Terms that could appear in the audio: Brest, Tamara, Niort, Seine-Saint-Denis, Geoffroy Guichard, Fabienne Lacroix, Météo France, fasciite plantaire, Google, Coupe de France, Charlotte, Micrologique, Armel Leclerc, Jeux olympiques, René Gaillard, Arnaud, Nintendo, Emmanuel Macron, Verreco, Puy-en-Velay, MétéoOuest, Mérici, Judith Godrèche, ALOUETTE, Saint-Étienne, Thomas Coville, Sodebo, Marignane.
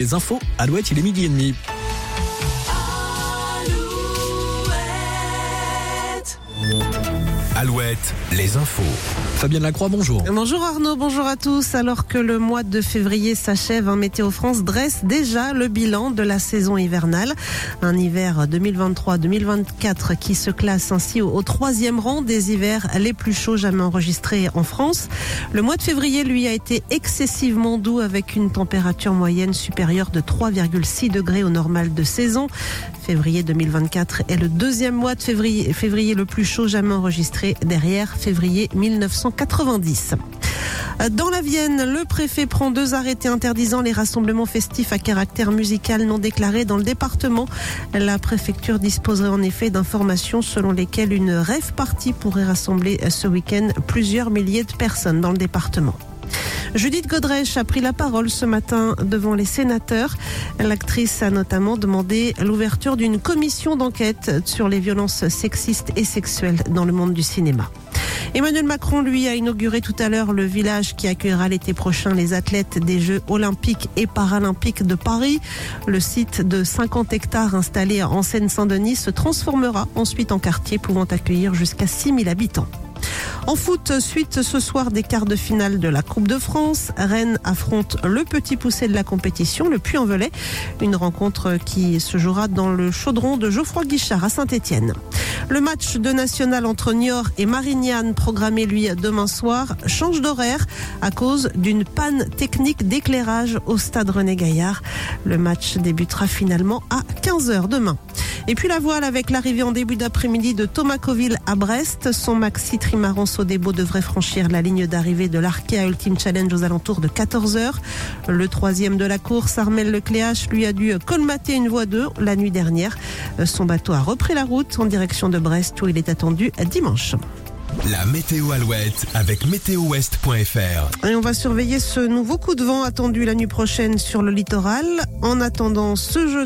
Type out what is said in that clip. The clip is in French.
Les infos, Alouette, il est 12h30. Alouette, les infos. Fabienne Lacroix, bonjour. Bonjour Arnaud, bonjour à tous. Alors que le mois de février s'achève, Météo France dresse déjà le bilan de la saison hivernale. Un hiver 2023-2024 qui se classe ainsi au troisième rang des hivers les plus chauds jamais enregistrés en France. Le mois de février, lui, a été excessivement doux avec une température moyenne supérieure de 3,6 degrés au normal de saison. Février 2024 est le deuxième mois de février le plus chaud jamais enregistré, derrière février 1990. Dans la Vienne, le préfet prend 2 arrêtés interdisant les rassemblements festifs à caractère musical non déclarés dans le département. La préfecture disposerait en effet d'informations selon lesquelles une rave party pourrait rassembler ce week-end plusieurs milliers de personnes dans le département. Judith Godrèche a pris la parole ce matin devant les sénateurs. L'actrice a notamment demandé l'ouverture d'une commission d'enquête sur les violences sexistes et sexuelles dans le monde du cinéma. Emmanuel Macron, lui, a inauguré tout à l'heure le village qui accueillera l'été prochain les athlètes des Jeux olympiques et paralympiques de Paris. Le site de 50 hectares installé en Seine-Saint-Denis se transformera ensuite en quartier pouvant accueillir jusqu'à 6000 habitants. En foot, suite ce soir des quarts de finale de la Coupe de France, Rennes affronte le petit poucet de la compétition, le Puy-en-Velay. Une rencontre qui se jouera dans le chaudron de Geoffroy Guichard à Saint-Étienne. Le match de national entre Niort et Marignane, programmé lui demain soir, change d'horaire à cause d'une panne technique d'éclairage au stade René Gaillard. Le match débutera finalement à 15h demain. Et puis la voile avec l'arrivée en début d'après-midi de Thomas Coville à Brest. Son maxi trimaran Sodebo devrait franchir la ligne d'arrivée de l'Arkea Ultimate Challenge aux alentours de 14h. Le troisième de la course, Armel Leclerc, lui a dû colmater une voie 2 la nuit dernière. Son bateau a repris la route en direction de Brest où il est attendu dimanche. La météo Alouette avec MétéoOuest.fr. Et on va surveiller ce nouveau coup de vent attendu la nuit prochaine sur le littoral. En attendant ce jeu